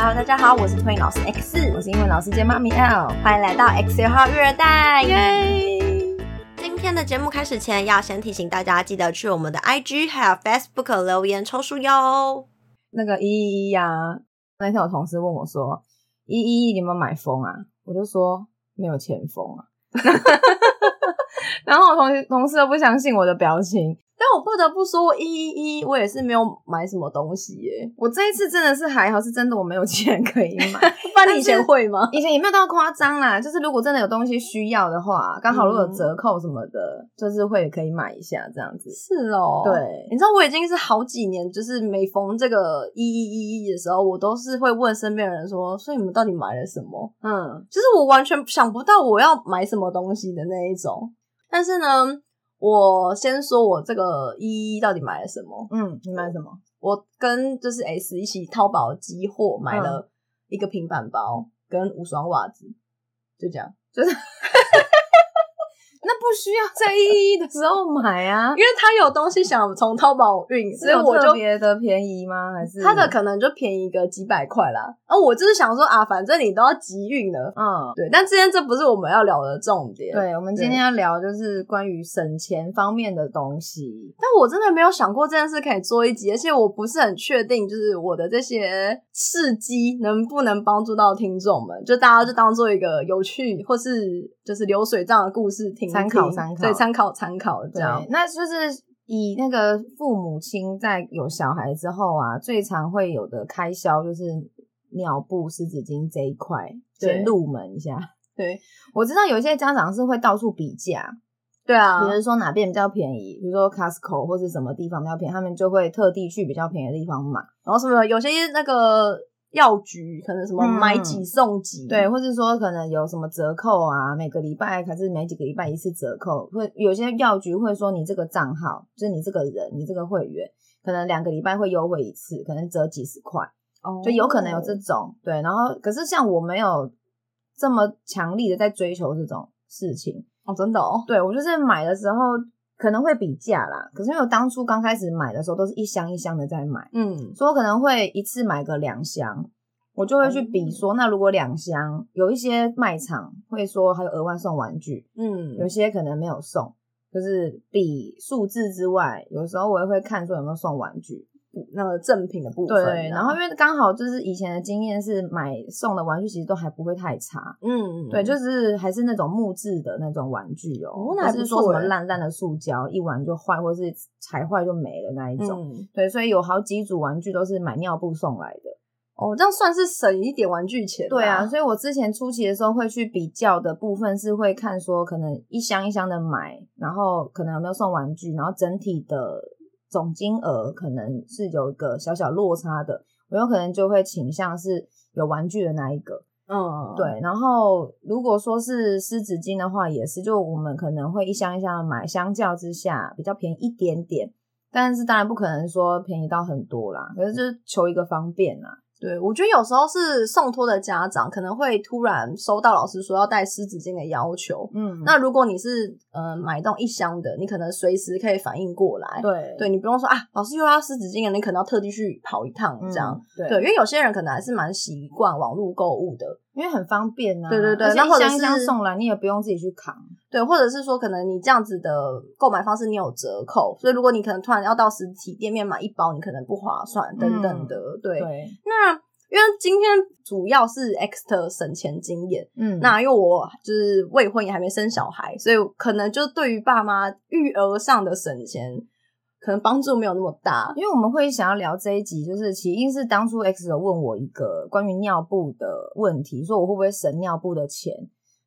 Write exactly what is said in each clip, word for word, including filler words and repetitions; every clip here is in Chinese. Hello， 大家好，我是推理老师 X， 我是英文老师兼妈咪 L， 欢迎来到 X 六号育儿袋，耶！今天的节目开始前，要先提醒大家，记得去我们的 I G 还有 Facebook 留言抽书哟。那个一一一啊，那天我同事问我说，一一一你有没有买风啊？我就说没有钱风啊。然后我同同事都不相信我的表情，但我不得不说，我一一一我也是没有买什么东西耶。我这一次真的是还好，是真的我没有钱可以买。不然你以前会吗？以前也没有到夸张啦，就是如果真的有东西需要的话，刚好如果有折扣什么的，嗯、就是会可以买一下这样子。是哦，对，你知道我已经是好几年，就是每逢这个一一一的时候，我都是会问身边的人说，所以你们到底买了什么？嗯，就是我完全想不到我要买什么东西的那一种。但是呢，我先说我这个一一到底买了什么。嗯，你买了什么？我跟就是 S 一起淘宝集货买了一个平板包跟五双袜子，就这样，就是那不需要在一一的时候买啊，因为他有东西想从淘宝运，所以我就特别的便宜吗？还是他的可能就便宜个几百块啦。啊，我就是想说啊，反正你都要集运了，嗯，对。但今天这不是我们要聊的重点，对，我们今天要聊就是关于省钱方面的东西。但我真的没有想过这件事可以做一集，而且我不是很确定，就是我的这些事迹能不能帮助到听众们，就大家就当做一个有趣或是就是流水账的故事听。参考参考，对，参考参考这样。那就是以那个父母亲在有小孩之后啊，最常会有的开销就是尿布、湿纸巾这一块，先入门一下。对，我知道有些家长是会到处比价，对啊，比如说哪边比较便宜，比如说 Costco 或是什么地方比较便宜，他们就会特地去比较便宜的地方买，然后什么有些那个。药局可能什么买几送几、嗯、对，或是说可能有什么折扣啊，每个礼拜还是每几个礼拜一次折扣，会有些药局会说你这个账号就是你这个人你这个会员可能两个礼拜会优惠一次，可能折几十块、哦、就有可能有这种，对。然后可是像我没有这么强力的在追求这种事情哦，真的哦，对，我就是买的时候可能会比价啦，可是因为我当初刚开始买的时候都是一箱一箱的在买，嗯，所以我可能会一次买个两箱，我就会去比说、嗯、那如果两箱有一些卖场会说还有额外送玩具，嗯，有些可能没有送，就是比数字之外有时候我也会看说有没有送玩具那个赠品的部分，对，然后因为刚好就是以前的经验是买送的玩具其实都还不会太差，嗯，对，就是还是那种木质的那种玩具哦，哦，那还不错，不是说什么烂烂的塑胶一玩就坏或是踩坏就没了那一种、嗯、对，所以有好几组玩具都是买尿布送来的哦，这样算是省一点玩具钱。对啊，所以我之前初期的时候会去比较的部分是会看说可能一箱一箱的买，然后可能有没有送玩具，然后整体的总金额可能是有一个小小落差的，我有可能就会倾向是有玩具的那一个，嗯，对。然后如果说是湿纸巾的话也是，就我们可能会一箱一箱买，相较之下比较便宜一点点，但是当然不可能说便宜到很多啦，可是就是求一个方便啦。对，我觉得有时候是送托的家长可能会突然收到老师说要带湿纸巾的要求，嗯，那如果你是呃买到一箱的，你可能随时可以反应过来，对，对，你不用说啊，老师又要湿纸巾了，你可能要特地去跑一趟这样、嗯、对, 对，因为有些人可能还是蛮习惯网络购物的，因为很方便啊，对对对，而且一箱一箱送来你也不用自己去扛，对，或者是说可能你这样子的购买方式你有折扣，所以如果你可能突然要到实体店面买一包你可能不划算等等的、嗯、对, 对。那因为今天主要是 X 的省钱经验，嗯，那因为我就是未婚也还没生小孩，所以可能就对于爸妈育儿上的省钱可能帮助没有那么大，因为我们会想要聊这一集，就是起因是当初 X 有问我一个关于尿布的问题，说我会不会省尿布的钱。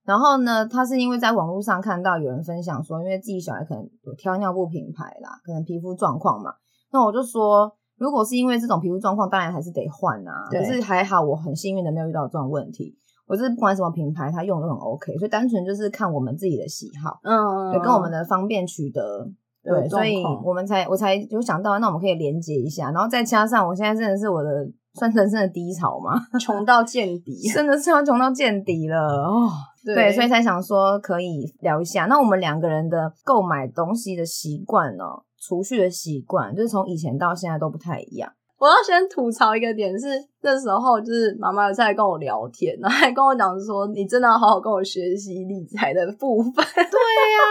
然后呢，他是因为在网络上看到有人分享说，因为自己小孩可能有挑尿布品牌啦，可能皮肤状况嘛，那我就说，如果是因为这种皮肤状况，当然还是得换啊。可是还好，我很幸运的没有遇到这种问题。我就是不管什么品牌，他用都很 OK， 所以单纯就是看我们自己的喜好，嗯，对，跟我们的方便取得。对，所以我们才我才有想到，那我们可以连结一下，然后再加上我现在真的是我的算人生的低潮嘛，穷到见底，真的是要穷到见底了哦。对, 对，所以才想说可以聊一下。那我们两个人的购买东西的习惯哦，储蓄的习惯，就是从以前到现在都不太一样。我要先吐槽一个点是，那时候就是妈妈有在跟我聊天，然后还跟我讲说你真的要好好跟我学习理财的部分。对啊，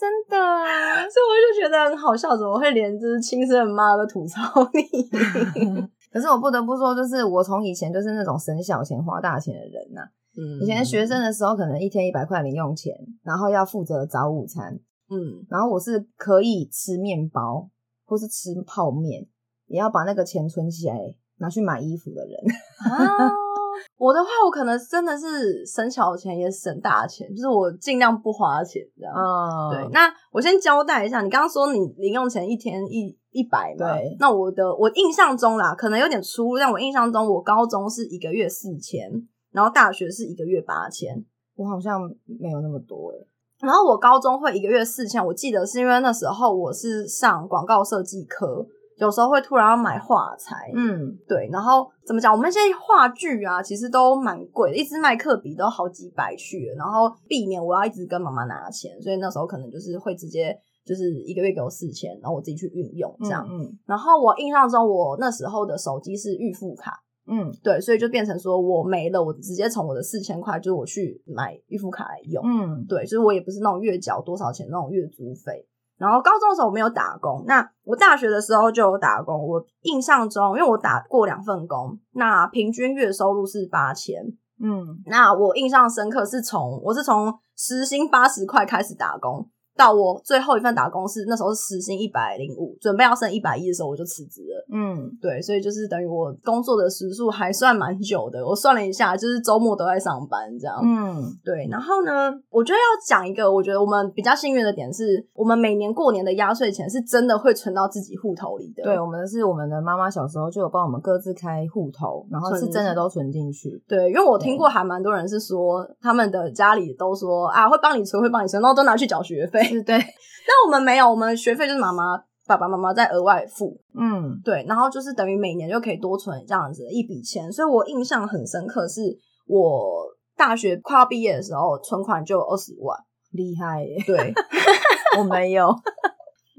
真的啊。所以我就觉得很好笑，怎么会连就是亲生的妈都吐槽你。可是我不得不说，就是我从以前就是那种省小钱花大钱的人啊，嗯，以前学生的时候可能一天一百块零用钱，然后要负责早午餐，嗯，然后我是可以吃面包或是吃泡面，也要把那个钱存起来拿去买衣服的人。啊，我的话我可能真的是省小钱也省大钱，就是我尽量不花钱这样。嗯，对，那我先交代一下，你刚刚说你零用钱一天一一百嘛，对，那我的我印象中啦，可能有点出入，但我印象中我高中是一个月四千，然后大学是一个月八千，我好像没有那么多耶。然后我高中会一个月四千，我记得是因为那时候我是上广告设计科，有时候会突然要买画材，嗯，对，然后怎么讲，我们现在画具啊其实都蛮贵的，一支麦克笔都好几百去了，然后避免我要一直跟妈妈拿钱，所以那时候可能就是会直接就是一个月给我四千，然后我自己去运用这样。嗯嗯，然后我印象中我那时候的手机是预付卡，嗯，对，所以就变成说我没了，我直接从我的四千块就是我去买预付卡来用。嗯，对，所以我也不是那种月缴多少钱那种月租费。然后高中的时候我没有打工，那我大学的时候就有打工，我印象中因为我打过两份工，那平均月收入是八千。嗯，那我印象深刻是从我是从时薪八十块开始打工，到我最后一份打工是那时候是时薪一百零五，准备要升一百一的时候我就辞职了。嗯，对，所以就是等于我工作的时数还算蛮久的，我算了一下就是周末都在上班这样。嗯，对，然后呢我觉得要讲一个我觉得我们比较幸运的点是，我们每年过年的压岁钱是真的会存到自己户头里的。对，我们是我们的妈妈小时候就有帮我们各自开户头，然后是真的都存进去。对，因为我听过还蛮多人是说他们的家里都说啊会帮你存会帮你存，然后都拿去缴学费。是，对，那我们没有，我们学费就是妈妈爸爸妈妈在额外付。嗯，对，然后就是等于每年就可以多存这样子一笔钱，所以我印象很深刻是我大学快要毕业的时候存款就有二十万。厉害耶。对。我没有。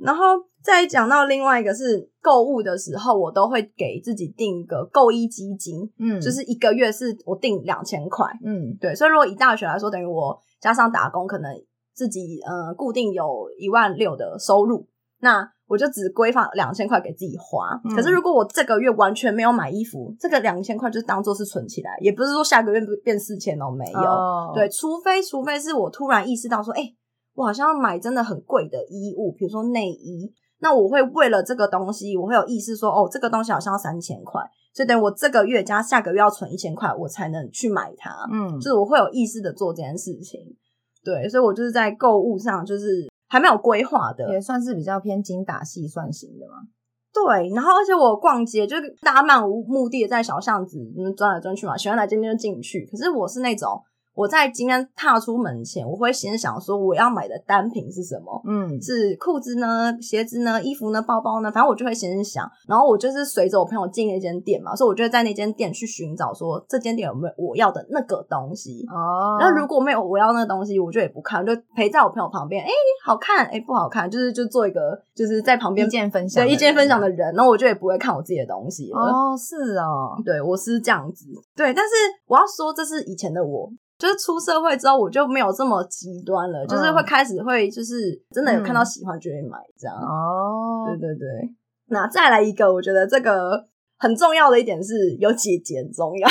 然后再讲到另外一个是购物的时候，我都会给自己定一个购衣基金。嗯，就是一个月是我定两千块。嗯，对，所以如果以大学来说，等于我加上打工可能自己呃固定有一万六的收入，那我就只规放两千块给自己花。嗯，可是如果我这个月完全没有买衣服，这个两千块就当做是存起来，也不是说下个月变四千哦，没有。哦，对，除非除非是我突然意识到说，哎，欸，我好像要买真的很贵的衣物，比如说内衣，那我会为了这个东西，我会有意识说，哦，这个东西好像要三千块。所以等于我这个月加下个月要存一千块，我才能去买它。嗯，就是我会有意识的做这件事情。对，所以我就是在购物上就是还没有规划的，也算是比较偏精打细算型的嘛。对，然后而且我逛街就是大家漫无目的的在小巷子钻来钻去嘛，喜欢来今天就进去。可是我是那种我在今天踏出门前，我会先想说我要买的单品是什么。嗯，是裤子呢，鞋子呢，衣服呢，包包呢，反正我就会先想。然后我就是随着我朋友进那间店嘛，所以我就会在那间店去寻找说这间店有没有我要的那个东西。哦，那如果没有我要那个东西，我就也不看，就陪在我朋友旁边。诶，好看，诶，不好看，就是就做一个就是在旁边意见分享，对，意见分享的人。然后我就也不会看我自己的东西了。哦，是哦，对，我是这样子。对，但是我要说这是以前的我，就是出社会之后我就没有这么极端了。嗯，就是会开始会就是真的有看到喜欢就会买这样。哦，嗯，对对对。那再来一个我觉得这个很重要的一点是有姐姐很重要。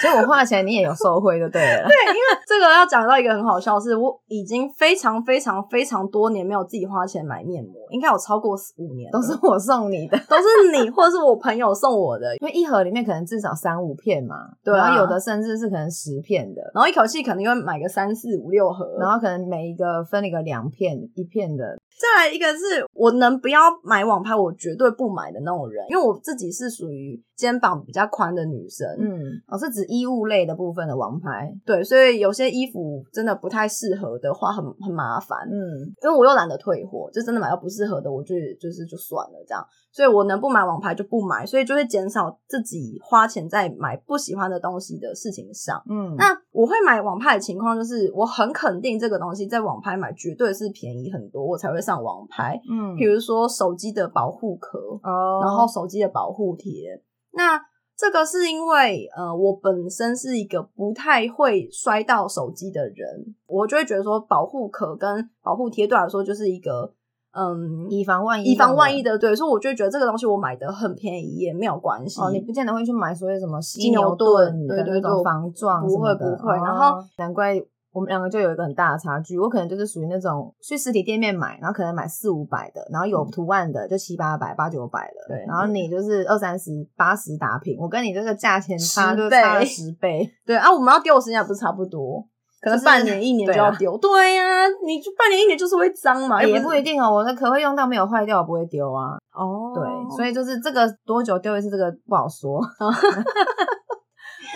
所以我花钱你也有受惠就对了。对，因为这个要讲到一个很好笑是，我已经非常非常非常多年没有自己花钱买面膜，应该有超过五年，都是我送你的，都是你或者是我朋友送我的。因为一盒里面可能至少三五片嘛。对啊，然后有的甚至是可能十片的，然后一口气可能又买个三四五六盒，然后可能每一个分一个两片一片的。再来一个是我能不要买网拍我绝对不买的那种人，因为我自己是属于肩膀比较宽的女生。嗯，我是指衣物类的部分的网拍，对，所以有些衣服真的不太适合的话很很麻烦，嗯，因为我又懒得退货，就真的买到不适合的我就就是就算了这样，所以我能不买网拍就不买，所以就会减少自己花钱在买不喜欢的东西的事情上，嗯，那我会买网拍的情况就是我很肯定这个东西在网拍买绝对是便宜很多我才会上网拍，嗯，比如说手机的保护壳、哦、然后手机的保护贴，那这个是因为呃，我本身是一个不太会摔到手机的人，我就会觉得说保护壳跟保护贴对来说就是一个嗯，以防万一以防万一的，对，所以我就觉得这个东西我买的很便宜也没有关系，哦，你不见得会去买所谓什么犀牛盾的那种防撞什么的，不会不会、哦、然后难怪我们两个就有一个很大的差距，我可能就是属于那种去实体店面买，然后可能买四五百的，然后有图案的就七八百八九百了，对，然后你就是二三十八十打平，我跟你这个价钱差就差了十倍，对啊，我们要丢的时间也不是差不多，可能半年一年就要丢、就是、对呀、啊啊，你就半年一年就是会脏嘛，也不一定哦、喔、我的壳会用到没有坏掉我不会丢啊，哦，对，所以就是这个多久丢一次这个不好说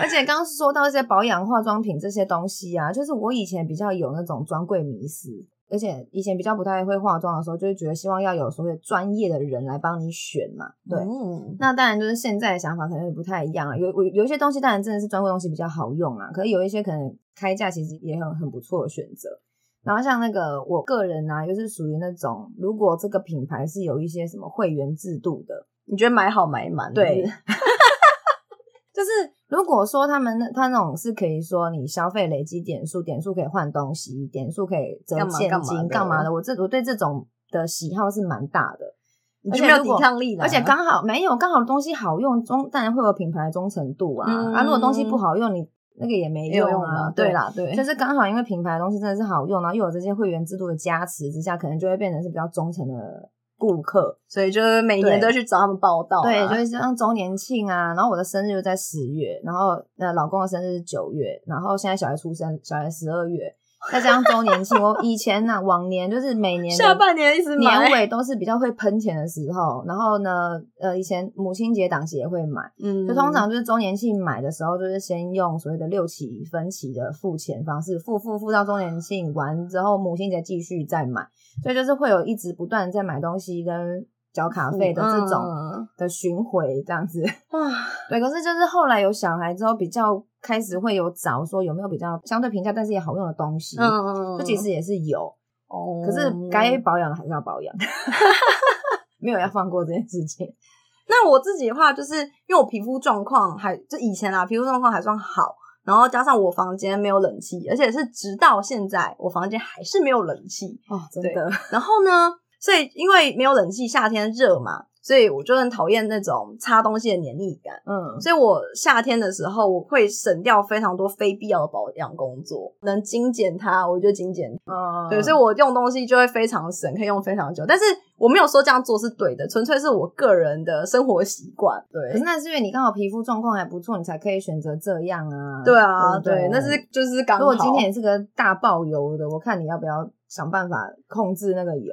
而且刚刚说到一些保养化妆品这些东西啊，就是我以前比较有那种专柜迷思，而且以前比较不太会化妆的时候就会觉得希望要有所谓专业的人来帮你选嘛，对、嗯、那当然就是现在的想法可能不太一样了，有有一些东西当然真的是专柜东西比较好用啊，可是有一些可能开价其实也很很不错的选择，然后像那个我个人啊就是属于那种如果这个品牌是有一些什么会员制度的，你觉得买好买满，对就是如果说他们他那种是可以说你消费累积点数，点数可以换东西，点数可以折现金干 嘛, 干嘛的，我这我对这种的喜好是蛮大的，你就没有抵抗力了，而且刚好没有刚好的东西好用，中当然会有品牌的忠诚度啊、嗯、啊如果东西不好用你那个也没用 啊, 用啊对, 对啦对，就是刚好因为品牌的东西真的是好用，然后又有这些会员制度的加持之下，可能就会变成是比较忠诚的顾客，所以就是每年都去找他们报道、啊、对，就是像周年庆啊，然后我的生日就在十月，然后呃老公的生日是九月，然后现在小孩出生，小孩十二月，再加上周年庆我以前啊往年就是每年下半年一直买，年尾都是比较会喷钱的时候，然后呢呃以前母亲节档期也会买，嗯，就通常就是周年庆买的时候就是先用所谓的六期分期的付钱方式，付付付到周年庆完之后母亲节继续再买，所以就是会有一直不断在买东西跟缴卡费的这种的巡回这样子、嗯嗯、对，可是就是后来有小孩之后比较开始会有找说有没有比较相对平价但是也好用的东西，嗯，这其实也是有、嗯、可是该保养还是要保养没有要放过这件事情。那我自己的话就是因为我皮肤状况还就以前啦皮肤状况还算好，然后加上我房间没有冷气，而且是直到现在我房间还是没有冷气哦，真的，然后呢所以因为没有冷气，夏天热嘛，所以我就很讨厌那种擦东西的黏腻感，嗯，所以我夏天的时候我会省掉非常多非必要的保养工作，能精简它我就精简，嗯，对，所以我用东西就会非常省，可以用非常久，但是我没有说这样做是对的，纯粹是我个人的生活习惯，对，可是那是因为你刚好皮肤状况还不错你才可以选择这样啊，对啊 对, 对, 对，那是就是刚好，如果今天也是个大爆油的我看你要不要想办法控制那个油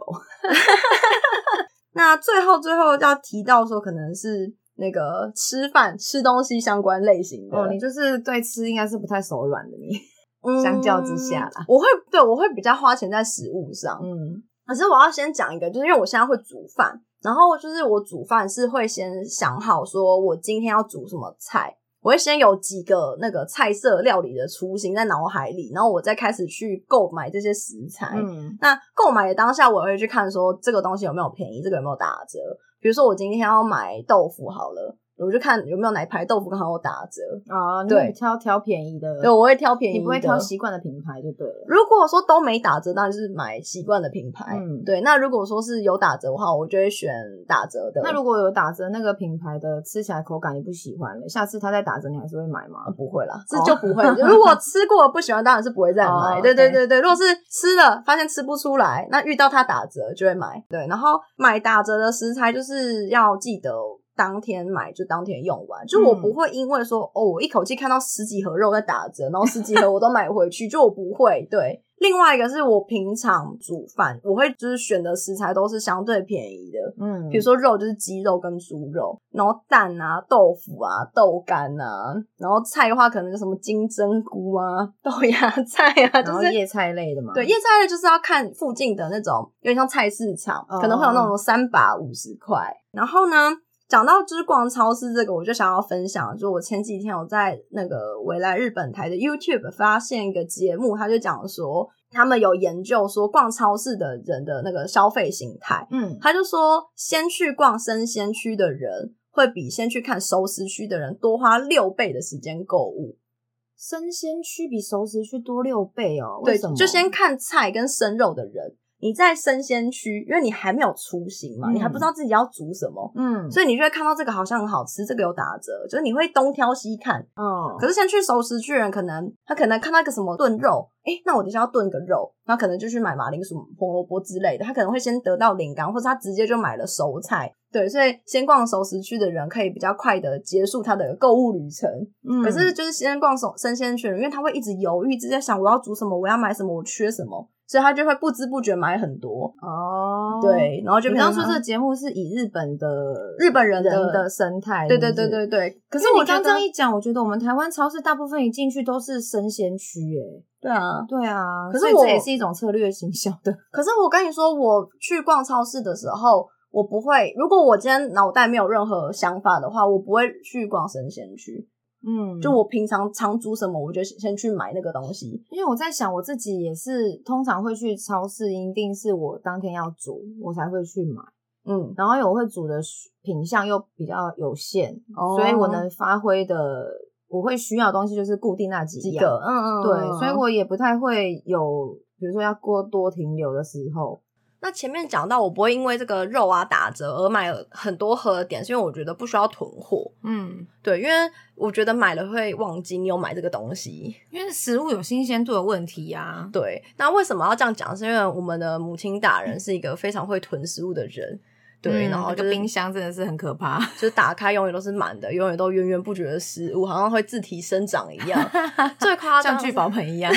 那最后最后要提到说可能是那个吃饭吃东西相关类型的哦，你就是对吃应该是不太手软的你、嗯、相较之下啦，我会对我会比较花钱在食物上，嗯，可是我要先讲一个，就是因为我现在会煮饭，然后就是我煮饭是会先想好说我今天要煮什么菜，我会先有几个那个菜色料理的雏形在脑海里，然后我再开始去购买这些食材、嗯、那购买的当下我会去看说这个东西有没有便宜，这个有没有打折，比如说我今天要买豆腐好了，我就看有没有哪一排豆腐刚好有打折啊，对，你挑挑便宜的，对，我会挑便宜的，你不会挑习惯的品牌就对了，如果说都没打折当然是买习惯的品牌、嗯、对，那如果说是有打折的话我就会选打折的，那如果有打折那个品牌的吃起来口感你不喜欢了，下次它再打折你还是会买吗、啊、不会啦，这就不会、哦、如果吃过不喜欢当然是不会再买、哦、对对对对、okay、如果是吃了发现吃不出来，那遇到它打折就会买，对，然后买打折的食材就是要记得当天买就当天用完，就我不会因为说、嗯、哦我一口气看到十几盒肉在打折然后十几盒我都买回去就我不会，对，另外一个是我平常煮饭，我会就是选的食材都是相对便宜的，嗯，比如说肉就是鸡肉跟猪肉，然后蛋啊、豆腐啊、豆干啊，然后菜的话可能就什么金针菇啊、豆芽菜啊，就是叶菜类的嘛。对，叶菜类就是要看附近的那种，有点像菜市场，哦、可能会有那种三把五十块。然后呢？讲到就是逛超市这个，我就想要分享，就我前几天我在那个未来日本台的 YouTube 发现一个节目，他就讲说他们有研究说逛超市的人的那个消费形态，嗯，他就说先去逛生鲜区的人会比先去看熟食区的人多花六倍的时间购物。生鲜区比熟食区多六倍哦？对，为什么？就先看菜跟生肉的人，你在生鲜区，因为你还没有雏形嘛、嗯、你还不知道自己要煮什么，嗯，所以你就会看到这个好像很好吃，这个有打折，就是你会东挑西看，哦、嗯、可是先去熟食区人可能他可能看到一个什么炖肉，诶，那我等一下要炖个肉，他可能就去买马铃薯、红萝卜之类的，他可能会先得到灵感，或者他直接就买了熟菜。对，所以先逛熟食区的人可以比较快的结束他的购物旅程、嗯、可是就是先逛生鲜区，因为他会一直犹豫，一直在想我要煮什么，我要买什么，我缺什么，所以他就会不知不觉买很多哦。对，然后就你刚说这个节目是以日本的日本人 的, 人的生态，对对对对对。可是我刚刚一讲，我觉得我们台湾超市大部分一进去都是生鲜区耶。对啊，对啊。可是我这也是一种策略行销的。可是我跟你说，我去逛超市的时候，我不会，如果我今天脑袋没有任何想法的话，我不会去逛生鲜区。嗯，就我平常常煮什么，我就先去买那个东西。因为我在想，我自己也是通常会去超市，一定是我当天要煮，我才会去买。嗯，然后我会煮的品项又比较有限，哦、所以我能发挥的，我会需要的东西就是固定那几样。几个，嗯嗯，对，所以我也不太会有，比如说要过多停留的时候。那前面讲到我不会因为这个肉啊打折而买很多盒点，是因为我觉得不需要囤货。嗯，对，因为我觉得买了会忘记你有买这个东西，因为食物有新鲜度的问题啊。对，那为什么要这样讲，是因为我们的母亲大人是一个非常会囤食物的人。对、嗯、然后、就是、那个冰箱真的是很可怕，就是打开永远都是满的，永远都源源不绝的食物，好像会自体生长一样。最夸张像聚宝盆一样。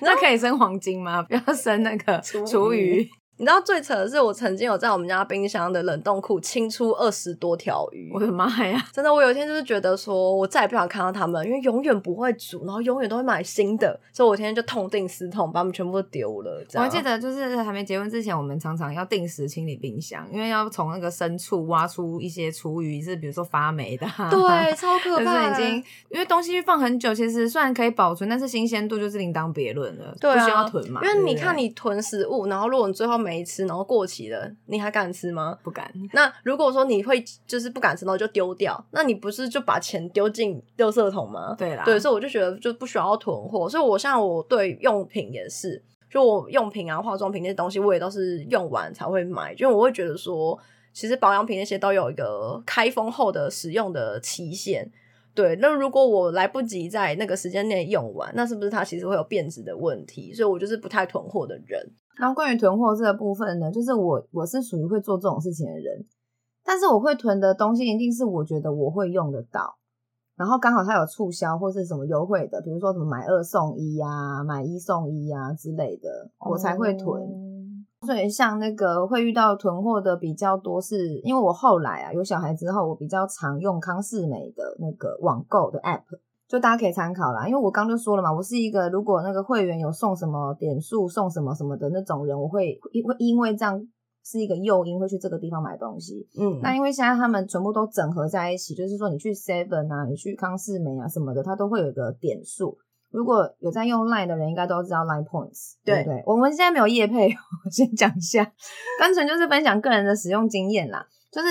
那可以生黄金吗？不要生那个厨余。你知道最扯的是，我曾经有在我们家冰箱的冷冻库清出二十多条鱼。我的妈呀！真的，我有一天就是觉得说，我再也不想看到它们，因为永远不会煮，然后永远都会买新的，所以我天天就痛定思痛，把它们全部都丢了。我还记得，就是还没结婚之前，我们常常要定时清理冰箱，因为要从那个深处挖出一些厨余，是比如说发霉的、啊，对，超可怕的。就是已经因为东西放很久，其实虽然可以保存，但是新鲜度就是另当别论了，对啊、不需要囤嘛。因为你看，你囤食物，然后如果你最后没没吃，然后过期了，你还敢吃吗？不敢。那如果说你会就是不敢吃，然后就丢掉，那你不是就把钱丢进垃圾桶吗？对啦，对，所以我就觉得就不需要囤货。所以我像我对用品也是，就我用品啊、化妆品那些东西，我也都是用完才会买，因为我会觉得说，其实保养品那些都有一个开封后的使用的期限。对，那如果我来不及在那个时间内用完，那是不是它其实会有变质的问题？所以我就是不太囤货的人。然后关于囤货这个部分呢，就是我我是属于会做这种事情的人，但是我会囤的东西一定是我觉得我会用得到，然后刚好它有促销或是什么优惠的，比如说什么买二送一啊、买一送一啊之类的，我才会囤、嗯、所以像那个会遇到囤货的比较多，是因为我后来啊有小孩之后，我比较常用康是美的那个网购的 app，就大家可以参考啦，因为我刚就说了嘛，我是一个如果那个会员有送什么点数、送什么什么的那种人，我会会因为这样是一个诱因，会去这个地方买东西。嗯，那因为现在他们全部都整合在一起，就是说你去 Seven 啊、你去康是美啊什么的，它都会有一个点数。如果有在用 Line 的人，应该都知道 Line Points， 对不对？我们现在没有业配，我先讲一下，单纯就是分享个人的使用经验啦。就是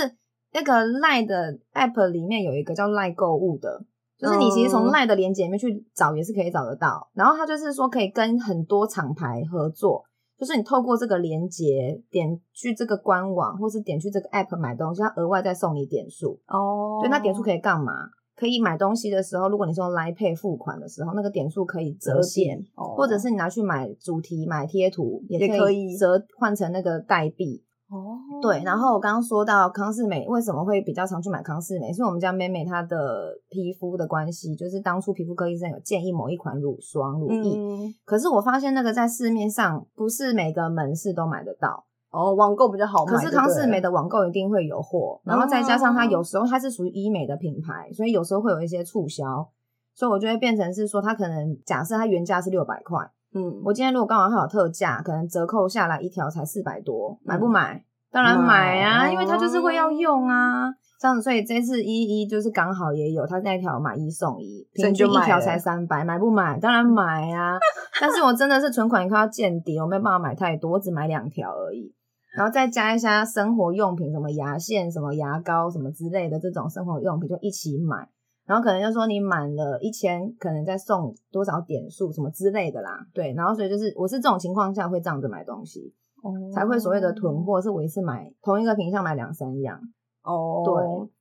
那个 Line 的 App 里面有一个叫 Line 购物的。就是你其实从 LINE 的连结里面去找也是可以找得到，然后它就是说可以跟很多厂牌合作，就是你透过这个连结点去这个官网或是点去这个 app 买东西，它额外再送你点数哦。对，那点数可以干嘛？可以买东西的时候，如果你是用 LINE Pay 付款的时候，那个点数可以折现、哦、或者是你拿去买主题、买贴图也可以折换成那个代币哦。对，然后我刚刚说到康士美为什么会比较常去买康士美，是我们家妹妹她的皮肤的关系，就是当初皮肤科医生有建议某一款乳霜乳液、嗯、可是我发现那个在市面上不是每个门市都买得到哦，网购比较好买，可是康士美的网购一定会有货，然后再加上它有时候它是属于医美的品牌，所以有时候会有一些促销，所以我就会变成是说它可能假设它原价是六百块，嗯，我今天如果刚好它有特价，可能折扣下来一条才四百多，买不买、嗯、当然买啊、嗯、因为它就是会要用啊这样子，所以这次一一就是刚好也有它那条买一送一，平均一条才三百，买不买当然买啊但是我真的是存款快要见底，我没有办法买太多，我只买两条而已，然后再加一下生活用品，什么牙线什么牙膏什么之类的，这种生活用品就一起买，然后可能就说你满了一千可能再送多少点数什么之类的啦，对，然后所以就是我是这种情况下会这样子买东西、哦、才会所谓的囤货，是我一次买同一个品项买两三样哦。对，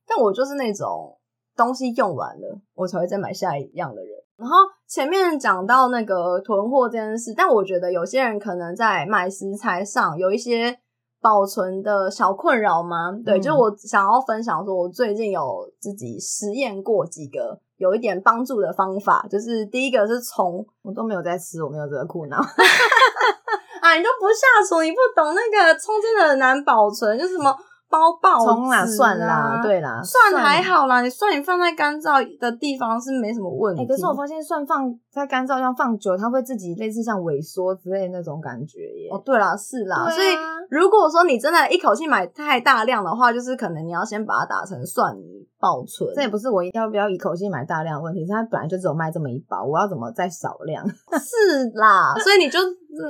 但我就是那种东西用完了我才会再买下一样的人。然后前面讲到那个囤货这件事，但我觉得有些人可能在买食材上有一些保存的小困扰吗？对、嗯、就是我想要分享说我最近有自己实验过几个有一点帮助的方法，就是第一个是从我都没有在吃，我没有这个苦恼啊，你都不下厨，你不懂那个葱真的很难保存，就是什么包报纸、啊、葱啦蒜啦，对啦，蒜还好啦，你蒜你放在干燥的地方是没什么问题、欸、可是我发现蒜放在干燥地方放久它会自己类似像萎缩之类的那种感觉耶。哦，对啦，是啦、啊、所以如果说你真的一口气买太大量的话，就是可能你要先把它打成蒜泥保存。这也不是我要不要一口气买大量的问题，是它本来就只有卖这么一包，我要怎么再少量是啦，所以你就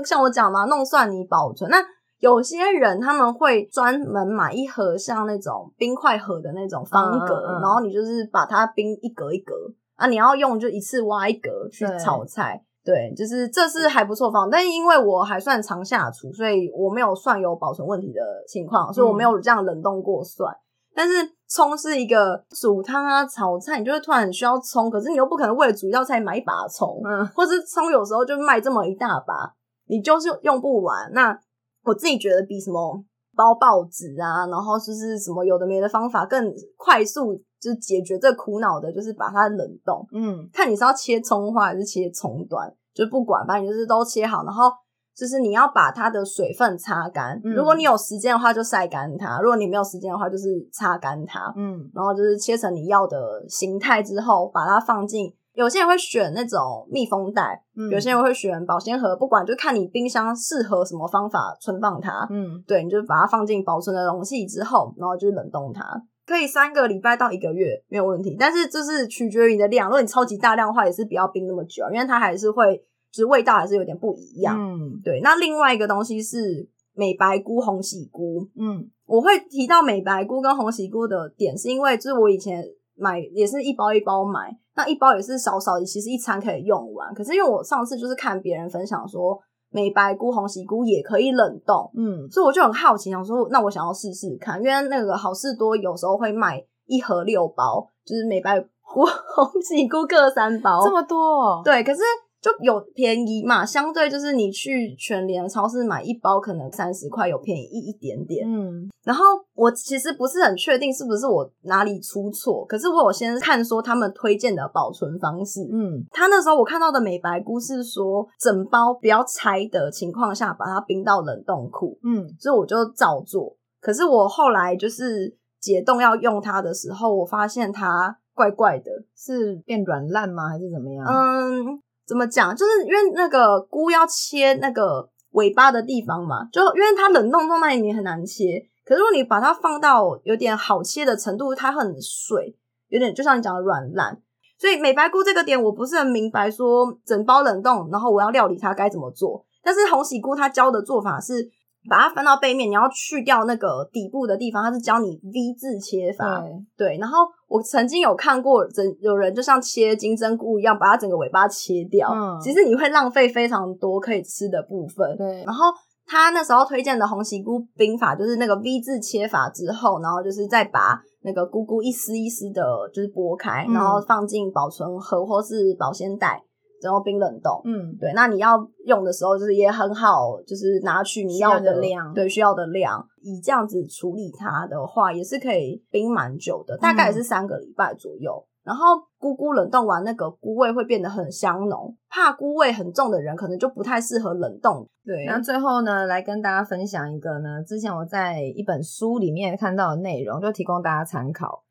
像我讲嘛，弄蒜泥保存。那有些人他们会专门买一盒像那种冰块盒的那种方格、嗯嗯、然后你就是把它冰一格一格啊，你要用就一次挖一格去炒菜。 对, 对，就是这是还不错方，但因为我还算常下厨，所以我没有蒜有保存问题的情况，所以我没有这样冷冻过蒜、嗯、但是葱是一个煮汤啊炒菜你就会突然很需要葱，可是你又不可能为了煮一道菜买一把葱、嗯、或是葱有时候就卖这么一大把你就是用不完。那我自己觉得比什么包报纸啊，然后就是什么有的没的方法更快速就是解决这苦恼的，就是把它冷冻。嗯，看你是要切葱花还是切葱段，就不管，反正就是都切好，然后就是你要把它的水分擦干、嗯、如果你有时间的话就晒干它，如果你没有时间的话就是擦干它。嗯，然后就是切成你要的形态之后把它放进，有些人会选那种密封袋、嗯、有些人会选保鲜盒，不管就看你冰箱适合什么方法存放它。嗯，对，你就把它放进保存的容器之后，然后就冷冻它，可以三个礼拜到一个月没有问题，但是就是取决于你的量，如果你超级大量的话也是不要冰那么久，因为它还是会就是味道还是有点不一样。嗯，对。那另外一个东西是美白菇红喜菇。嗯，我会提到美白菇跟红喜菇的点是因为就是我以前买也是一包一包买，那一包也是少少，其实一餐可以用完，可是因为我上次就是看别人分享说美白菇红喜菇也可以冷冻，嗯，所以我就很好奇想说那我想要试试看，因为那个好事多有时候会卖一盒六包，就是美白菇红喜菇各三包，这么多、哦、对，可是就有便宜嘛，相对就是你去全联超市买一包可能三十块有便宜一点点。嗯，然后我其实不是很确定是不是我哪里出错，可是我有先看说他们推荐的保存方式。嗯，他那时候我看到的美白菇是说整包不要拆的情况下把它冰到冷冻库。嗯，所以我就照做，可是我后来就是解冻要用它的时候我发现它怪怪的，是变软烂吗还是怎么样？嗯，怎么讲，就是因为那个菇要切那个尾巴的地方嘛，就因为它冷冻状态你很难切，可是如果你把它放到有点好切的程度它很水，有点就像你讲的软烂，所以美白菇这个点我不是很明白说整包冷冻然后我要料理它该怎么做，但是红喜菇它教的做法是把它翻到背面，你要去掉那个底部的地方，它是教你 V 字切法。 对, 对，然后我曾经有看过有人就像切金针菇一样把它整个尾巴切掉、嗯、其实你会浪费非常多可以吃的部分。对，然后他那时候推荐的红喜菇冰法就是那个 V 字切法之后，然后就是再把那个菇菇一丝一丝的就是剥开、嗯、然后放进保存盒或是保鲜袋，然后冰冷冻，嗯，对，那你要用的时候就是也很好，就是拿去你要的量，对，需要的量，以这样子处理它的话也是可以冰蛮久的，大概也是三个礼拜左右、嗯、然后菇菇冷冻完那个菇味会变得很香浓，怕菇味很重的人可能就不太适合冷冻。对，那最后呢来跟大家分享一个呢之前我在一本书里面看到的内容，就提供大家参考。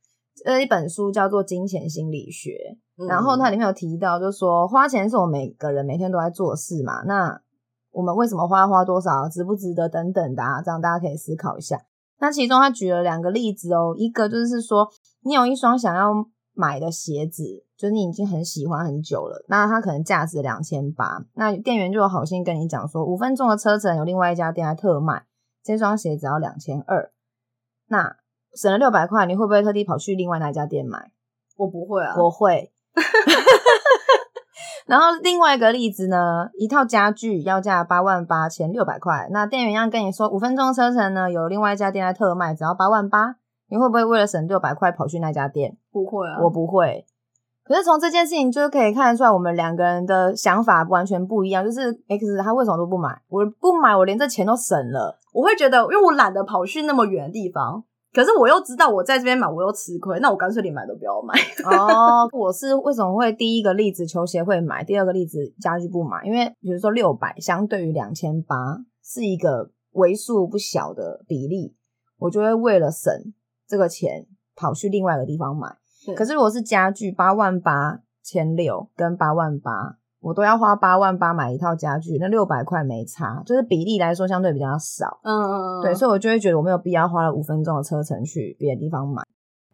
这一本书叫做《金钱心理学》，嗯、然后它里面有提到就是说花钱是我们每个人每天都在做事嘛，那我们为什么花花多少值不值得等等的、啊、这样大家可以思考一下。那其中他举了两个例子哦，一个就是说你有一双想要买的鞋子，就是你已经很喜欢很久了，那它可能价值两千八百，那店员就有好心跟你讲说五分钟的车程有另外一家店在特卖，这双鞋只要两千二百，那省了六百块，你会不会特地跑去另外那家店买？我不会啊，我会然后另外一个例子呢，一套家具要价八万八千六百块，那店员一样跟你说五分钟车程呢有另外一家店在特卖，只要八万八，你会不会为了省六百块跑去那家店？不会啊，我不会。可是从这件事情就可以看得出来我们两个人的想法完全不一样，就是 X 他为什么都不买，我不买我连这钱都省了，我会觉得因为我懒得跑去那么远的地方，可是我又知道我在这边买我又吃亏，那我干脆连买都不要买哦，我是为什么会第一个例子球鞋会买，第二个例子家具不买，因为比如说六百相对于两千八百是一个为数不小的比例，我就会为了省这个钱跑去另外一个地方买。可是如果是家具八万八千六百跟八万八，我都要花八万八买一套家具，那六百块没差，就是比例来说相对比较少，嗯，对，所以我就会觉得我没有必要花了五分钟的车程去别的地方买。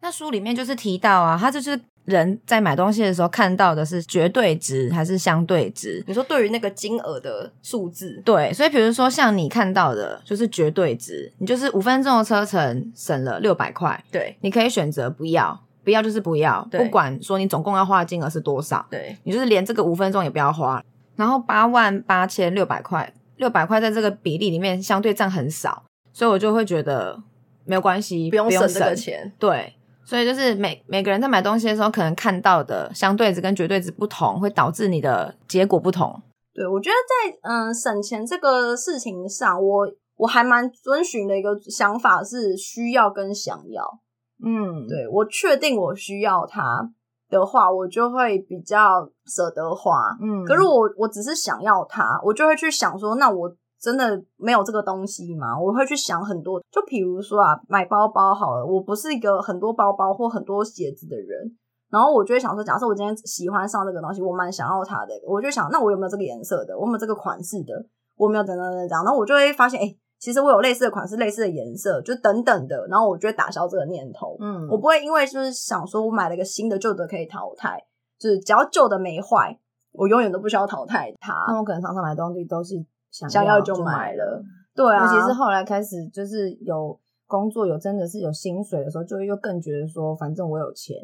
那书里面就是提到啊，它就是人在买东西的时候看到的是绝对值还是相对值，你说对于那个金额的数字，对，所以比如说像你看到的就是绝对值，你就是五分钟的车程省了六百块，对，你可以选择不要，不要就是不要，不管说你总共要花的金额是多少，对，你就是连这个五分钟也不要花。然后八万八千六百块，六百块在这个比例里面相对占很少，所以我就会觉得没有关系，不用省这个钱。对，所以就是每每个人在买东西的时候可能看到的相对值跟绝对值不同，会导致你的结果不同。对，我觉得在嗯省钱这个事情上，我我还蛮遵循的一个想法是需要跟想要。嗯，对，我确定我需要它的话我就会比较舍得花，嗯，可是我我只是想要它，我就会去想说那我真的没有这个东西吗？我会去想很多，就比如说啊买包包好了，我不是一个很多包包或很多鞋子的人，然后我就会想说假设我今天喜欢上这个东西，我蛮想要它的，我就想那我有没有这个颜色的，我有没有这个款式的，我没有等等等等，然后我就会发现诶其实我有类似的款式类似的颜色就等等的，然后我就会打消这个念头，嗯，我不会因为就是想说我买了一个新的旧的可以淘汰，就是只要旧的没坏我永远都不需要淘汰它。那我可能常常买东西都是想 要, 想要就买 了, 就买了对啊，尤其是后来开始就是有工作有真的是有薪水的时候，就又更觉得说反正我有钱。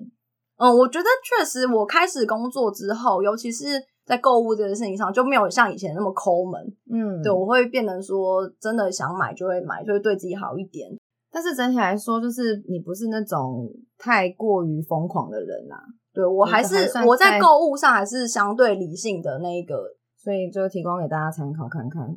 嗯，我觉得确实我开始工作之后尤其是在购物这件事情上就没有像以前那么抠门，嗯，对，我会变成说真的想买就会买，就会对自己好一点。但是整体来说就是你不是那种太过于疯狂的人啦、啊、对，我还是还我在购物上还是相对理性的那一个，所以就提供给大家参考看看，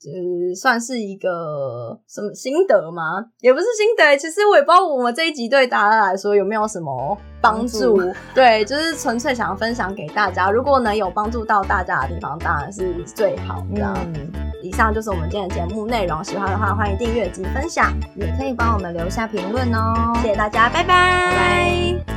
就是算是一个什么心得吗？也不是心得，其实我也不知道我们这一集对大家来说有没有什么帮助。对，就是纯粹想分享给大家，如果能有帮助到大家的地方当然是最好的、嗯、以上就是我们今天的节目内容，喜欢的话欢迎订阅及分享，也可以帮我们留下评论哦，谢谢大家，拜拜，拜拜。